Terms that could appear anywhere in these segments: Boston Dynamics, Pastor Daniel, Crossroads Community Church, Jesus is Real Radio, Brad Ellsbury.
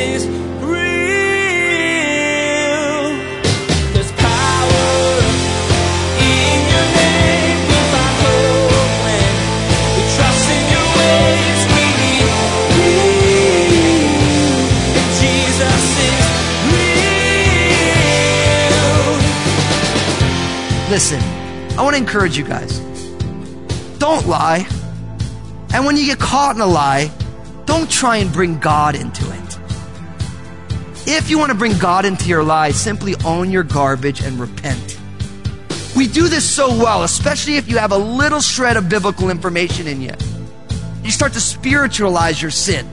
is real. There's power in your name. We find hope when we trust in your ways. We need real. Jesus is real. Listen, I want to encourage you guys. Don't lie. And when you get caught in a lie, don't try and bring God into it. If you want to bring God into your lie, simply own your garbage and repent. We do this so well, especially if you have a little shred of biblical information in you. You start to spiritualize your sin.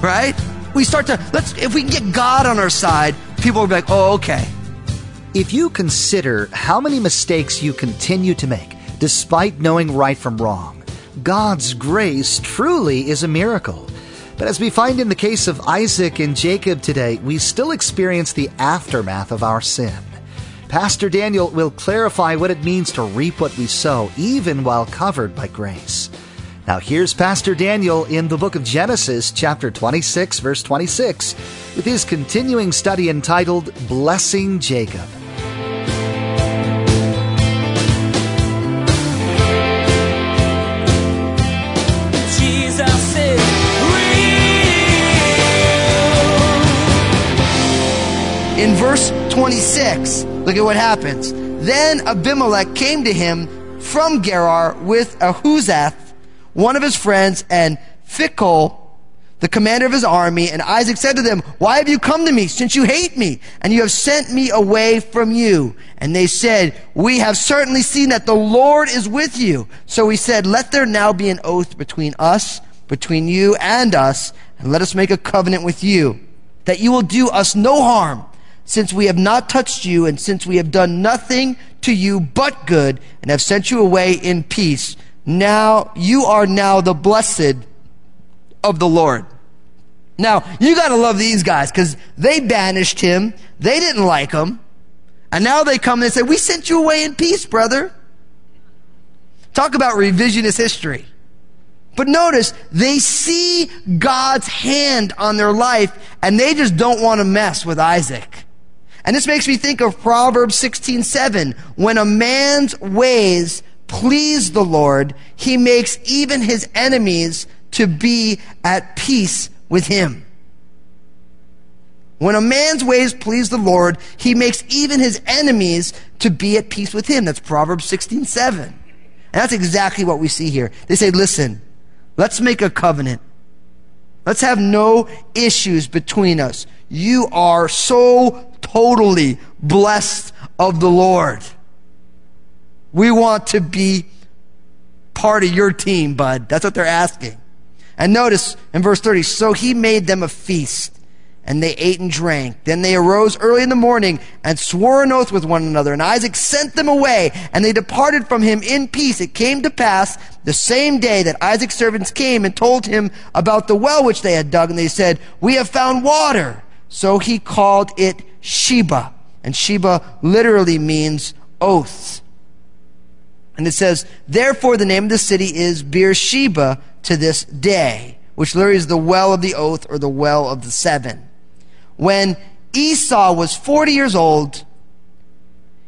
Right? We start to, if we can get God on our side, people will be like, oh, okay. If you consider how many mistakes you continue to make, despite knowing right from wrong, God's grace truly is a miracle. But as we find in the case of Isaac and Jacob today, we still experience the aftermath of our sin. Pastor Daniel will clarify what it means to reap what we sow, even while covered by grace. Now here's Pastor Daniel in the book of Genesis, chapter 26, verse 26, with his continuing study entitled, Blessing Jacob. In verse 26, look at what happens. Then Abimelech came to him from Gerar with Ahuzath, one of his friends, and Phicol, the commander of his army. And Isaac said to them, why have you come to me, since you hate me, and you have sent me away from you? And they said, we have certainly seen that the Lord is with you. So he said, let there now be an oath between us, between you and us, and let us make a covenant with you, that you will do us no harm, since we have not touched you, and since we have done nothing to you but good, and have sent you away in peace. Now, you are now the blessed of the Lord. Now, you gotta love these guys, because they banished him, they didn't like him, and now they come and say, we sent you away in peace, brother. Talk about revisionist history. But notice, they see God's hand on their life, and they just don't want to mess with Isaac. And this makes me think of Proverbs 16:7. When a man's ways please the Lord, he makes even his enemies to be at peace with him. When a man's ways please the Lord, he makes even his enemies to be at peace with him. That's Proverbs 16:7. And that's exactly what we see here. They say, listen, let's make a covenant. Let's have no issues between us. You are so totally blessed of the Lord. We want to be part of your team, bud. That's what they're asking. And notice in verse 30, so he made them a feast, and they ate and drank. Then they arose early in the morning and swore an oath with one another. And Isaac sent them away, and they departed from him in peace. It came to pass the same day that Isaac's servants came and told him about the well which they had dug. And they said, we have found water. So he called it Sheba. And Sheba literally means oaths. And it says, therefore the name of the city is Beersheba to this day, which literally is the well of the oath, or the well of the seven. When Esau was 40 years old,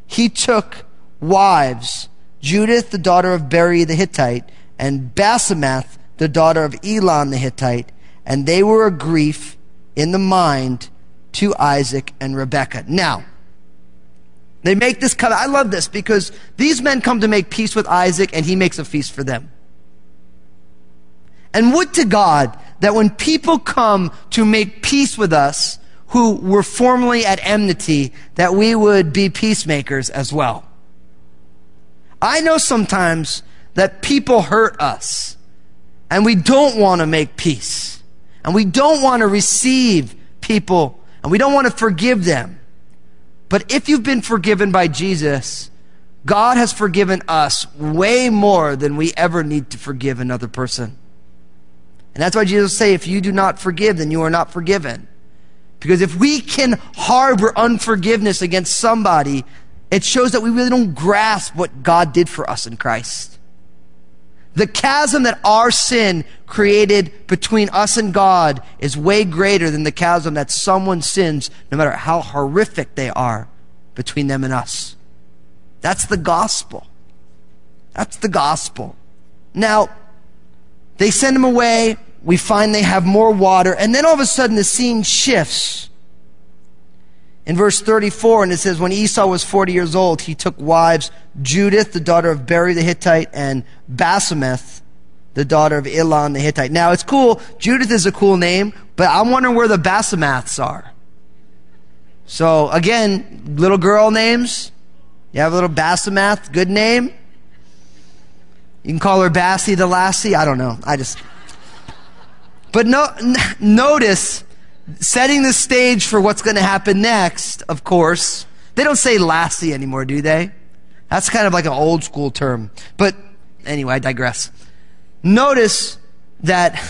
he took wives, Judith, the daughter of Beri the Hittite, and Basemath, the daughter of Elon the Hittite, and they were a grief in the mind to Isaac and Rebekah. Now, they make this covenant. I love this, because these men come to make peace with Isaac, and he makes a feast for them. And would to God that when people come to make peace with us who were formerly at enmity, that we would be peacemakers as well. I know sometimes that people hurt us, and we don't want to make peace, and we don't want to receive people, and we don't want to forgive them. But if you've been forgiven by Jesus, God has forgiven us way more than we ever need to forgive another person. And that's why Jesus says, if you do not forgive, then you are not forgiven. Because if we can harbor unforgiveness against somebody, it shows that we really don't grasp what God did for us in Christ. The chasm that our sin created between us and God is way greater than the chasm that someone's sins, no matter how horrific they are, between them and us. That's the gospel. That's the gospel. Now, they send him away. We find they have more water. And then all of a sudden the scene shifts. In verse 34, and it says, when Esau was 40 years old, he took wives, Judith, the daughter of Beri the Hittite, and Basemeth, the daughter of Elon the Hittite. Now, it's cool. Judith is a cool name, but I'm wondering where the Basemeths are. So, again, little girl names. You have a little Basemeth, good name. You can call her Bassie the Lassie. I don't know. But notice, setting the stage for what's going to happen next, of course. They don't say lassie anymore, do they? That's kind of like an old school term. But anyway, I digress. Notice that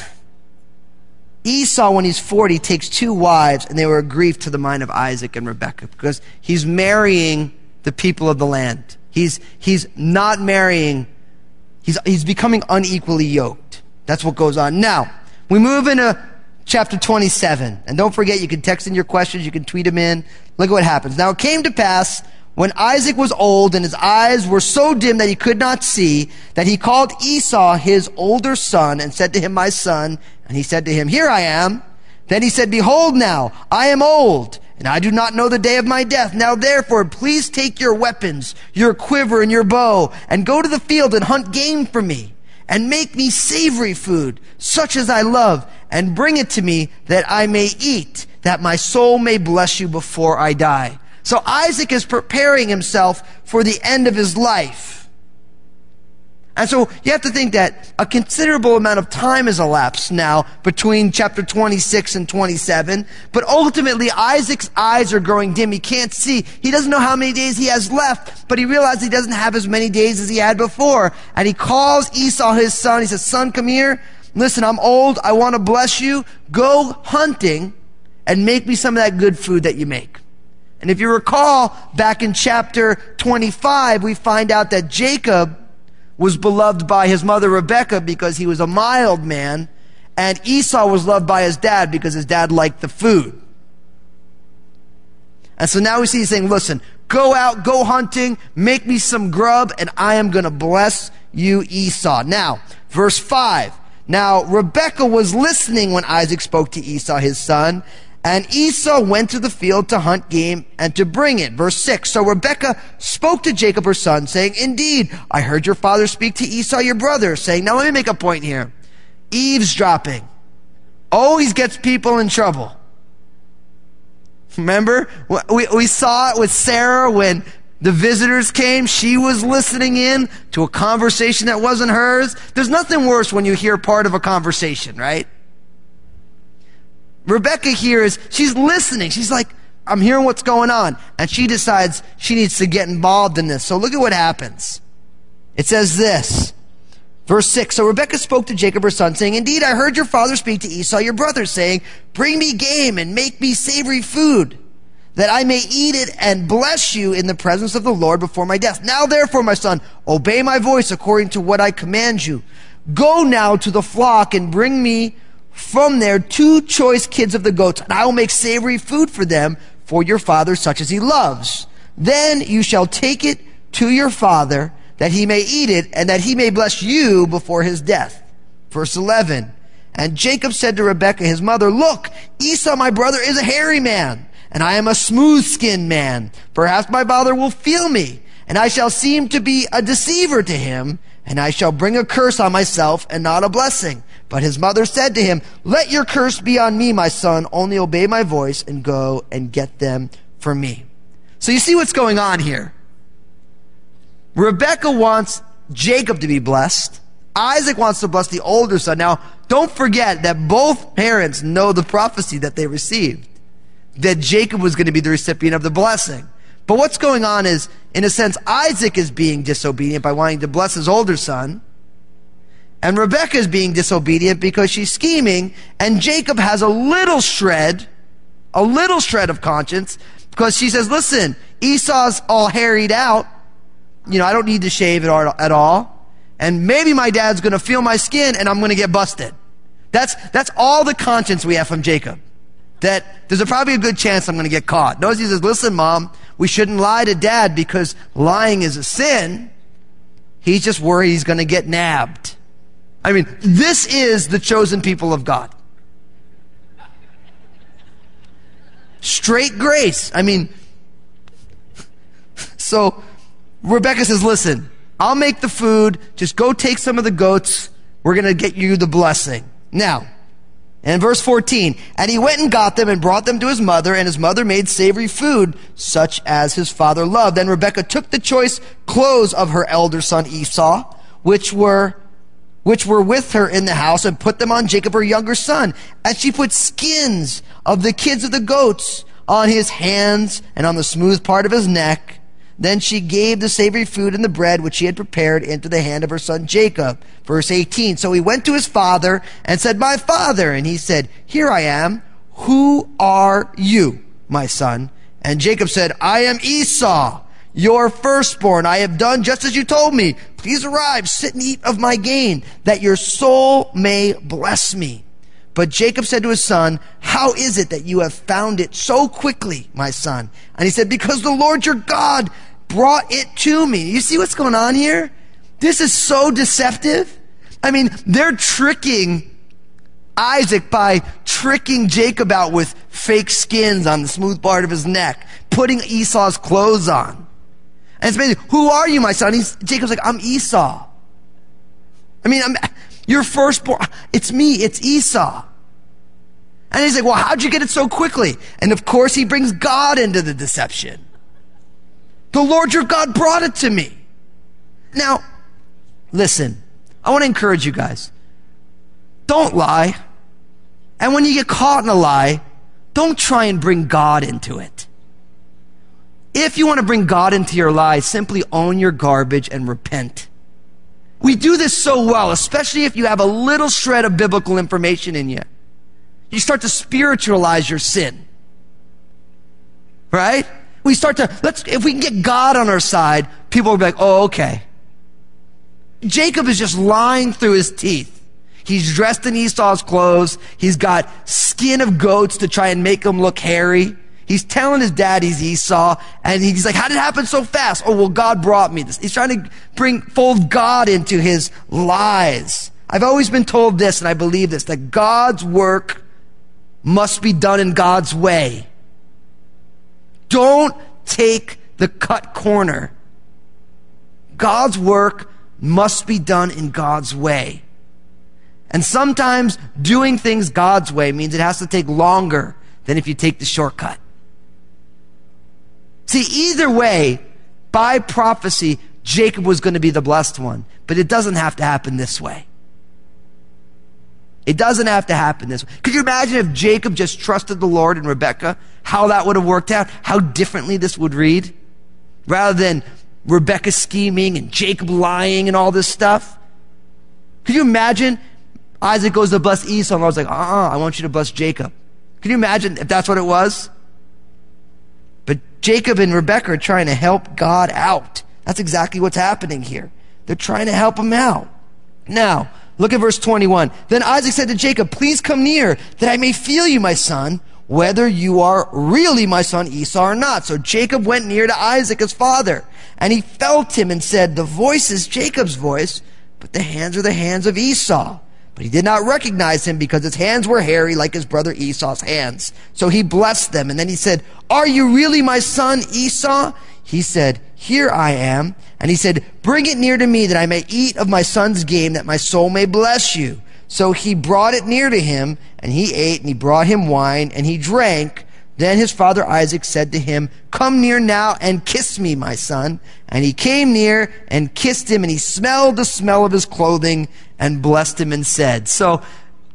Esau, when he's 40, takes two wives, and they were a grief to the mind of Isaac and Rebekah, because he's marrying the people of the land. He's not marrying, he's becoming unequally yoked. That's what goes on. Now, we move into chapter 27. And don't forget, you can text in your questions, you can tweet them in. Look at what happens. Now it came to pass, when Isaac was old and his eyes were so dim that he could not see, that he called Esau his older son and said to him, my son. And he said to him, here I am. Then he said, behold now, I am old, and I do not know the day of my death. Now therefore, please take your weapons, your quiver and your bow, and go to the field and hunt game for me, and make me savory food, such as I love, and bring it to me that I may eat, that my soul may bless you before I die. So Isaac is preparing himself for the end of his life. And so you have to think that a considerable amount of time has elapsed now between chapter 26 and 27. But ultimately, Isaac's eyes are growing dim. He can't see. He doesn't know how many days he has left, but he realized he doesn't have as many days as he had before. And he calls Esau, his son. He says, son, come here. Listen, I'm old. I want to bless you. Go hunting and make me some of that good food that you make. And if you recall, back in chapter 25, we find out that Jacob was beloved by his mother Rebekah because he was a mild man, and Esau was loved by his dad because his dad liked the food. And so now we see he's saying, listen, go out, go hunting, make me some grub, and I am going to bless you, Esau. Now, verse 5. Now, Rebekah was listening when Isaac spoke to Esau, his son, and Esau went to the field to hunt game and to bring it. Verse 6, so Rebekah spoke to Jacob, her son, saying, indeed, I heard your father speak to Esau, your brother, saying, now let me make a point here. Eavesdropping always gets people in trouble. Remember? We saw it with Sarah when the visitors came. She was listening in to a conversation that wasn't hers. There's nothing worse when you hear part of a conversation, right? Rebekah here is, she's listening. She's like, I'm hearing what's going on. And she decides she needs to get involved in this. So look at what happens. It says this. Verse 6, so Rebekah spoke to Jacob, her son, saying, indeed, I heard your father speak to Esau, your brother, saying, bring me game and make me savory food, that I may eat it and bless you in the presence of the Lord before my death. Now therefore, my son, obey my voice according to what I command you. Go now to the flock and bring me from there 2 choice kids of the goats, and I will make savory food for them for your father, such as he loves. Then you shall take it to your father, that he may eat it, and that he may bless you before his death. Verse 11, and Jacob said to Rebekah, his mother, look, Esau, my brother, is a hairy man, and I am a smooth-skinned man. Perhaps my father will feel me, and I shall seem to be a deceiver to him, and I shall bring a curse on myself and not a blessing. But his mother said to him, let your curse be on me, my son. Only obey my voice and go and get them for me. So you see what's going on here. Rebekah wants Jacob to be blessed. Isaac wants to bless the older son. Now, don't forget that both parents know the prophecy that they received, that Jacob was going to be the recipient of the blessing. But what's going on is, in a sense, Isaac is being disobedient by wanting to bless his older son, and Rebekah is being disobedient because she's scheming, and Jacob has a little shred of conscience, because she says, listen, Esau's all harried out. You know, I don't need to shave it at all. And maybe my dad's going to feel my skin and I'm going to get busted. That's all the conscience we have from Jacob. That there's probably a good chance I'm going to get caught. Notice he says, listen, Mom, we shouldn't lie to Dad because lying is a sin. He's just worried he's going to get nabbed. I mean, this is the chosen people of God. Straight grace. I mean, so Rebecca says, listen, I'll make the food. Just go take some of the goats. We're going to get you the blessing. Now, and verse 14, and he went and got them and brought them to his mother, and his mother made savory food, such as his father loved. Then Rebekah took the choice clothes of her elder son Esau, which were with her in the house, and put them on Jacob, her younger son. And she put skins of the kids of the goats on his hands and on the smooth part of his neck. Then she gave the savory food and the bread which she had prepared into the hand of her son Jacob. Verse 18, so he went to his father and said, my father. And he said, here I am. Who are you, my son? And Jacob said, I am Esau, your firstborn. I have done just as you told me. Please arrive, sit and eat of my gain, that your soul may bless me. But Jacob said to his son, how is it that you have found it so quickly, my son? And he said, because the Lord your God brought it to me. You see what's going on here? This is so deceptive. I mean, they're tricking Isaac by tricking Jacob out with fake skins on the smooth part of his neck, putting Esau's clothes on. And it's basically, who are you, my son? Jacob's like, I'm Esau. I mean, your firstborn. It's me, it's Esau. And he's like, well, how'd you get it so quickly? And of course, he brings God into the deception. The Lord your God brought it to me. Now, listen, I want to encourage you guys. Don't lie. And when you get caught in a lie, don't try and bring God into it. If you want to bring God into your lie, simply own your garbage and repent. We do this so well, especially if you have a little shred of biblical information in you. You start to spiritualize your sin. Right? We start to, if we can get God on our side, people will be like, oh, okay. Jacob is just lying through his teeth. He's dressed in Esau's clothes. He's got skin of goats to try and make him look hairy. He's telling his dad he's Esau, and he's like, how did it happen so fast? Oh, well, God brought me this. He's trying to fold God into his lies. I've always been told this, and I believe this, that God's work must be done in God's way. Don't take the cut corner. God's work must be done in God's way. And sometimes doing things God's way means it has to take longer than if you take the shortcut. See, either way, by prophecy, Jacob was going to be the blessed one. But it doesn't have to happen this way. It doesn't have to happen this way. Could you imagine if Jacob just trusted the Lord and Rebekah, how that would have worked out, how differently this would read? Rather than Rebekah scheming and Jacob lying and all this stuff. Could you imagine Isaac goes to bless Esau and I was like, I want you to bless Jacob. Can you imagine if that's what it was? But Jacob and Rebekah are trying to help God out. That's exactly what's happening here. They're trying to help him out. Now, look at verse 21. Then Isaac said to Jacob, please come near that I may feel you, my son, whether you are really my son Esau or not. So Jacob went near to Isaac, his father, and he felt him and said, the voice is Jacob's voice, but the hands are the hands of Esau. But he did not recognize him because his hands were hairy like his brother Esau's hands. So he blessed them. And then he said, are you really my son Esau? He said, here I am. And he said, bring it near to me that I may eat of my son's game that my soul may bless you. So he brought it near to him and he ate and he brought him wine and he drank. Then his father Isaac said to him, come near now and kiss me, my son. And he came near and kissed him and he smelled the smell of his clothing and blessed him and said. So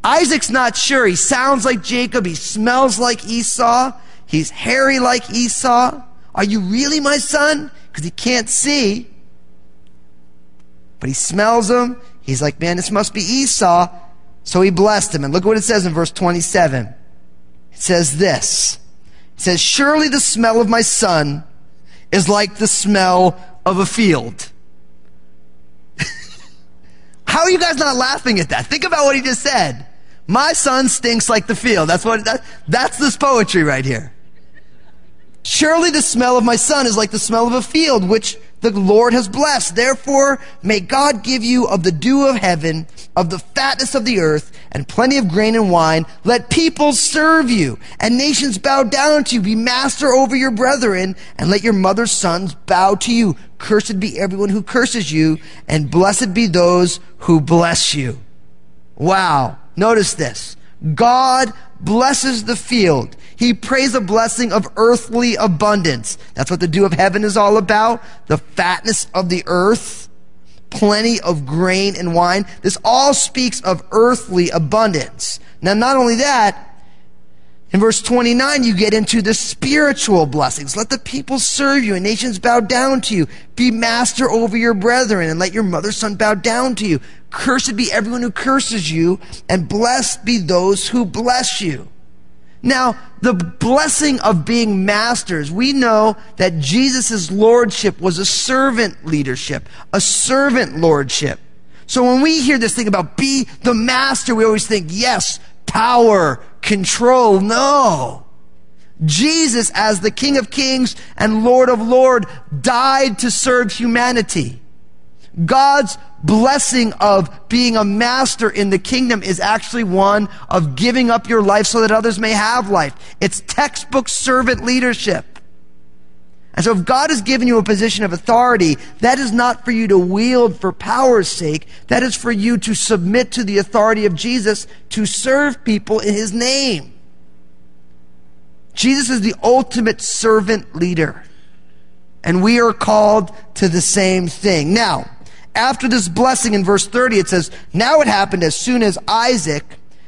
Isaac's not sure. He sounds like Jacob. He smells like Esau. He's hairy like Esau. Are you really my son? Because he can't see. But he smells him. He's like, man, this must be Esau. So he blessed him. And look what it says in verse 27. It says this. It says, surely the smell of my son is like the smell of a field. How are you guys not laughing at that? Think about what he just said. My son stinks like the field. That's this poetry right here. Surely the smell of my son is like the smell of a field, which the Lord has blessed. Therefore, may God give you of the dew of heaven, of the fatness of the earth, and plenty of grain and wine. Let people serve you, and nations bow down to you. Be master over your brethren, and let your mother's sons bow to you. Cursed be everyone who curses you, and blessed be those who bless you. Wow. Notice this. God blesses the field. He prays a blessing of earthly abundance. That's what the dew of heaven is all about. The fatness of the earth. Plenty of grain and wine. This all speaks of earthly abundance. Now, not only that, in verse 29, you get into the spiritual blessings. Let the people serve you and nations bow down to you. Be master over your brethren and let your mother's son bow down to you. Cursed be everyone who curses you and blessed be those who bless you. Now, the blessing of being masters, we know that Jesus' lordship was a servant leadership, a servant lordship. So when we hear this thing about be the master, we always think, yes, power, control. No. Jesus, as the King of Kings and Lord of Lords, died to serve humanity. God's blessing of being a master in the kingdom is actually one of giving up your life so that others may have life. It's textbook servant leadership. And so if God has given you a position of authority, that is not for you to wield for power's sake. That is for you to submit to the authority of Jesus to serve people in his name. Jesus is the ultimate servant leader. And we are called to the same thing. Now, after this blessing in verse 30, it says, now it happened as soon as Isaac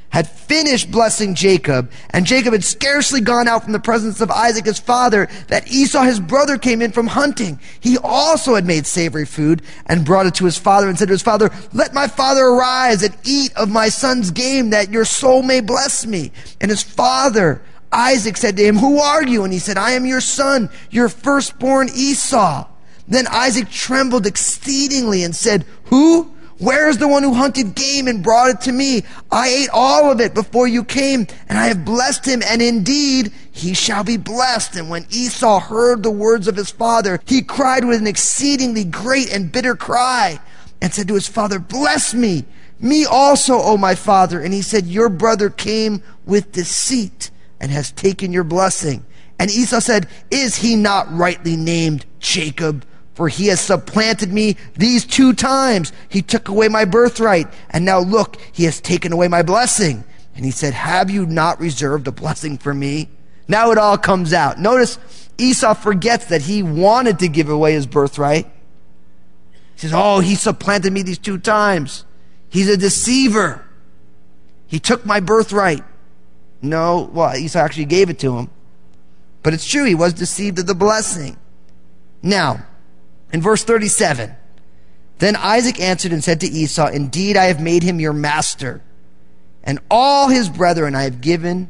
had finished blessing Jacob, and Jacob had scarcely gone out from the presence of Isaac his father, that Esau his brother came in from hunting. He also had made savory food and brought it to his father and said to his father, let my father arise and eat of my son's game, that your soul may bless me. And his father Isaac said to him, who are you? And he said, I am your son, your firstborn Esau. Then Isaac trembled exceedingly and said, who? Where is the one who hunted game and brought it to me? I ate all of it before you came, and I have blessed him, and indeed he shall be blessed. And when Esau heard the words of his father, he cried with an exceedingly great and bitter cry, and said to his father, bless me, me also, O my father. And he said, your brother came with deceit and has taken your blessing. And Esau said, is he not rightly named Jacob? For he has supplanted me these 2 times. He took away my birthright. And now look, he has taken away my blessing. And he said, have you not reserved a blessing for me? Now it all comes out. Notice Esau forgets that he wanted to give away his birthright. He says, oh, he supplanted me these 2 times. He's a deceiver. He took my birthright. No, well, Esau actually gave it to him. But it's true, he was deceived of the blessing. Now, in verse 37, then Isaac answered and said to Esau, indeed, I have made him your master, and all his brethren I have given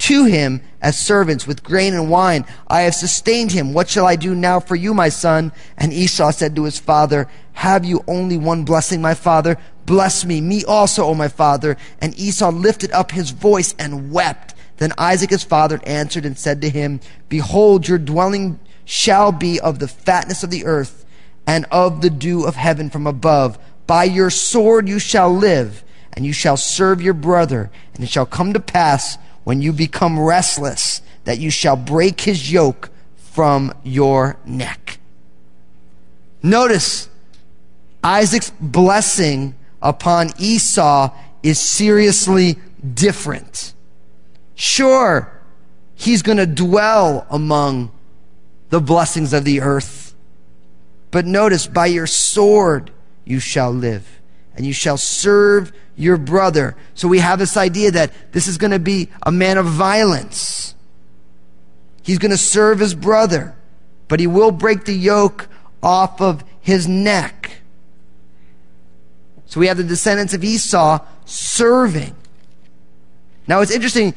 to him as servants with grain and wine. I have sustained him. What shall I do now for you, my son? And Esau said to his father, have you only one blessing, my father? Bless me, me also, O my father. And Esau lifted up his voice and wept. Then Isaac his father answered and said to him, behold, your dwelling shall be of the fatness of the earth and of the dew of heaven from above. By your sword you shall live, and you shall serve your brother. And it shall come to pass when you become restless that you shall break his yoke from your neck. Notice Isaac's blessing upon Esau is seriously different. Sure, he's going to dwell among the blessings of the earth. But notice, by your sword you shall live, and you shall serve your brother. So we have this idea that this is going to be a man of violence. He's going to serve his brother, but he will break the yoke off of his neck. So we have the descendants of Esau serving. Now it's interesting,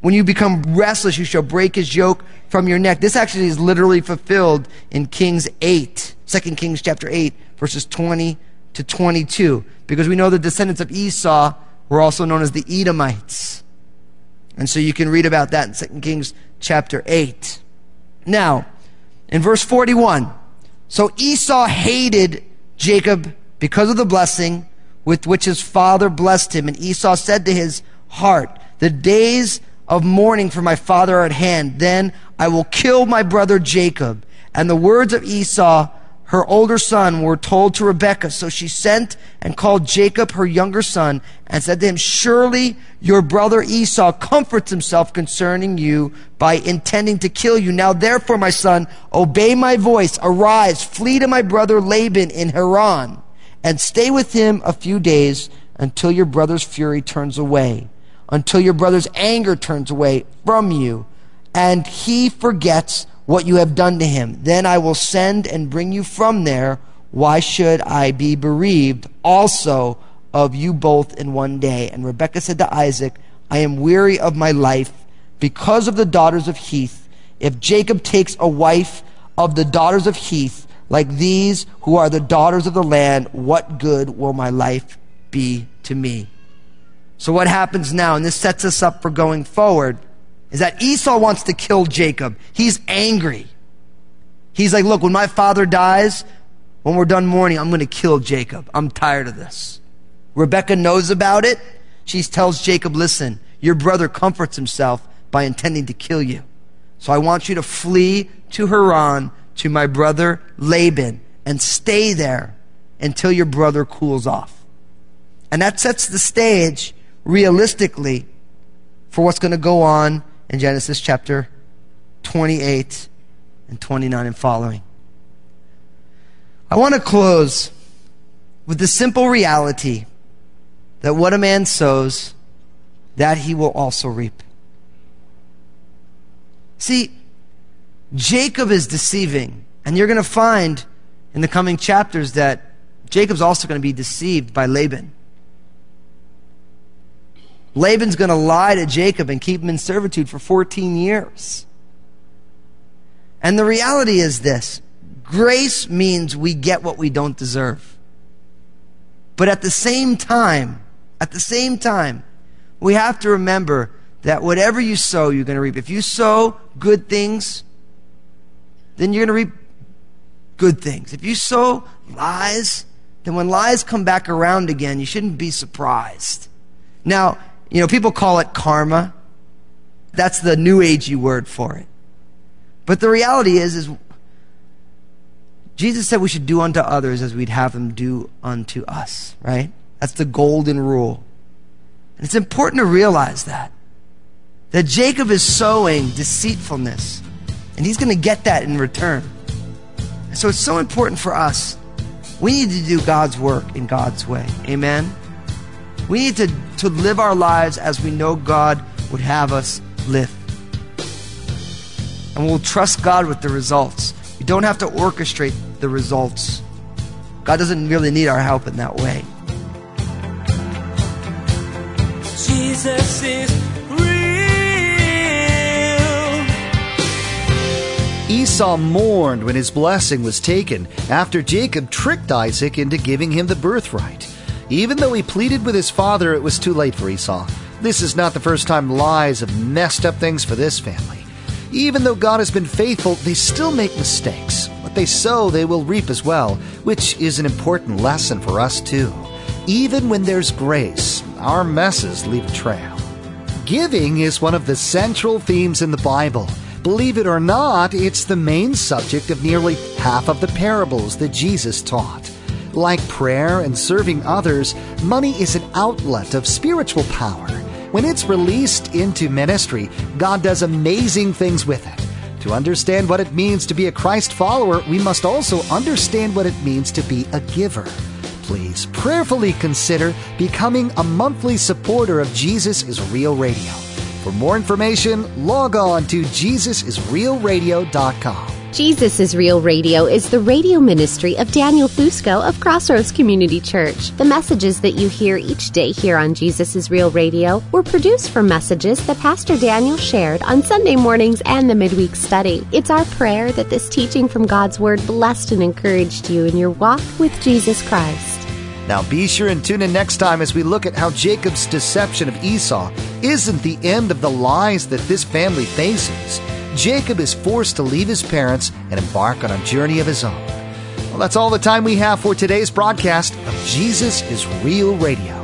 when you become restless, you shall break his yoke from your neck. This actually is literally fulfilled in Kings 8, 2 Kings chapter 8, verses 20 to 22, because we know the descendants of Esau were also known as the Edomites. And so you can read about that in 2 Kings chapter 8. Now, in verse 41, so Esau hated Jacob because of the blessing with which his father blessed him. And Esau said to his heart, the days of mourning for my father are at hand. Then I will kill my brother Jacob. And the words of Esau, her older son, were told to Rebekah. So she sent and called Jacob, her younger son, and said to him, surely your brother Esau comforts himself concerning you by intending to kill you. Now therefore, my son, obey my voice. Arise, flee to my brother Laban in Haran, and stay with him a few days until your brother's fury turns away, until your brother's anger turns away from you, and he forgets what you have done to him. Then I will send and bring you from there. Why should I be bereaved also of you both in one day? And Rebekah said to Isaac, I am weary of my life because of the daughters of Heth. If Jacob takes a wife of the daughters of Heth, like these who are the daughters of the land, what good will my life be to me? So what happens now, and this sets us up for going forward, is that Esau wants to kill Jacob. He's angry. He's like, look, when my father dies, when we're done mourning, I'm going to kill Jacob. I'm tired of this. Rebekah knows about it. She tells Jacob, listen, your brother comforts himself by intending to kill you. So I want you to flee to Haran to my brother Laban and stay there until your brother cools off. And that sets the stage, realistically, for what's going to go on in Genesis chapter 28 and 29 and following. I want to close with the simple reality that what a man sows, that he will also reap. See, Jacob is deceiving, and you're going to find in the coming chapters that Jacob's also going to be deceived by Laban. Laban's going to lie to Jacob and keep him in servitude for 14 years. And the reality is this: grace means we get what we don't deserve. But at the same time, we have to remember that whatever you sow, you're going to reap. If you sow good things, then you're going to reap good things. If you sow lies, then when lies come back around again, you shouldn't be surprised. Now, you know, people call it karma. That's the new agey word for it. But the reality is Jesus said we should do unto others as we'd have them do unto us, right? That's the golden rule. And it's important to realize that Jacob is sowing deceitfulness, and he's going to get that in return. And so it's so important for us. We need to do God's work in God's way. Amen? We need to live our lives as we know God would have us live. And we'll trust God with the results. We don't have to orchestrate the results. God doesn't really need our help in that way. Jesus is real. Esau mourned when his blessing was taken after Jacob tricked Isaac into giving him the birthright. Even though he pleaded with his father, it was too late for Esau. This is not the first time lies have messed up things for this family. Even though God has been faithful, they still make mistakes. What they sow, they will reap as well, which is an important lesson for us too. Even when there's grace, our messes leave a trail. Giving is one of the central themes in the Bible. Believe it or not, it's the main subject of nearly half of the parables that Jesus taught. Like prayer and serving others, money is an outlet of spiritual power. When it's released into ministry, God does amazing things with it. To understand what it means to be a Christ follower, we must also understand what it means to be a giver. Please prayerfully consider becoming a monthly supporter of Jesus is Real Radio. For more information, log on to JesusIsRealRadio.com. Jesus is Real Radio is the radio ministry of Daniel Fusco of Crossroads Community Church. The messages that you hear each day here on Jesus is Real Radio were produced from messages that Pastor Daniel shared on Sunday mornings and the midweek study. It's our prayer that this teaching from God's Word blessed and encouraged you in your walk with Jesus Christ. Now be sure and tune in next time as we look at how Jacob's deception of Esau isn't the end of the lies that this family faces. Jacob is forced to leave his parents and embark on a journey of his own. Well, that's all the time we have for today's broadcast of Jesus is Real Radio.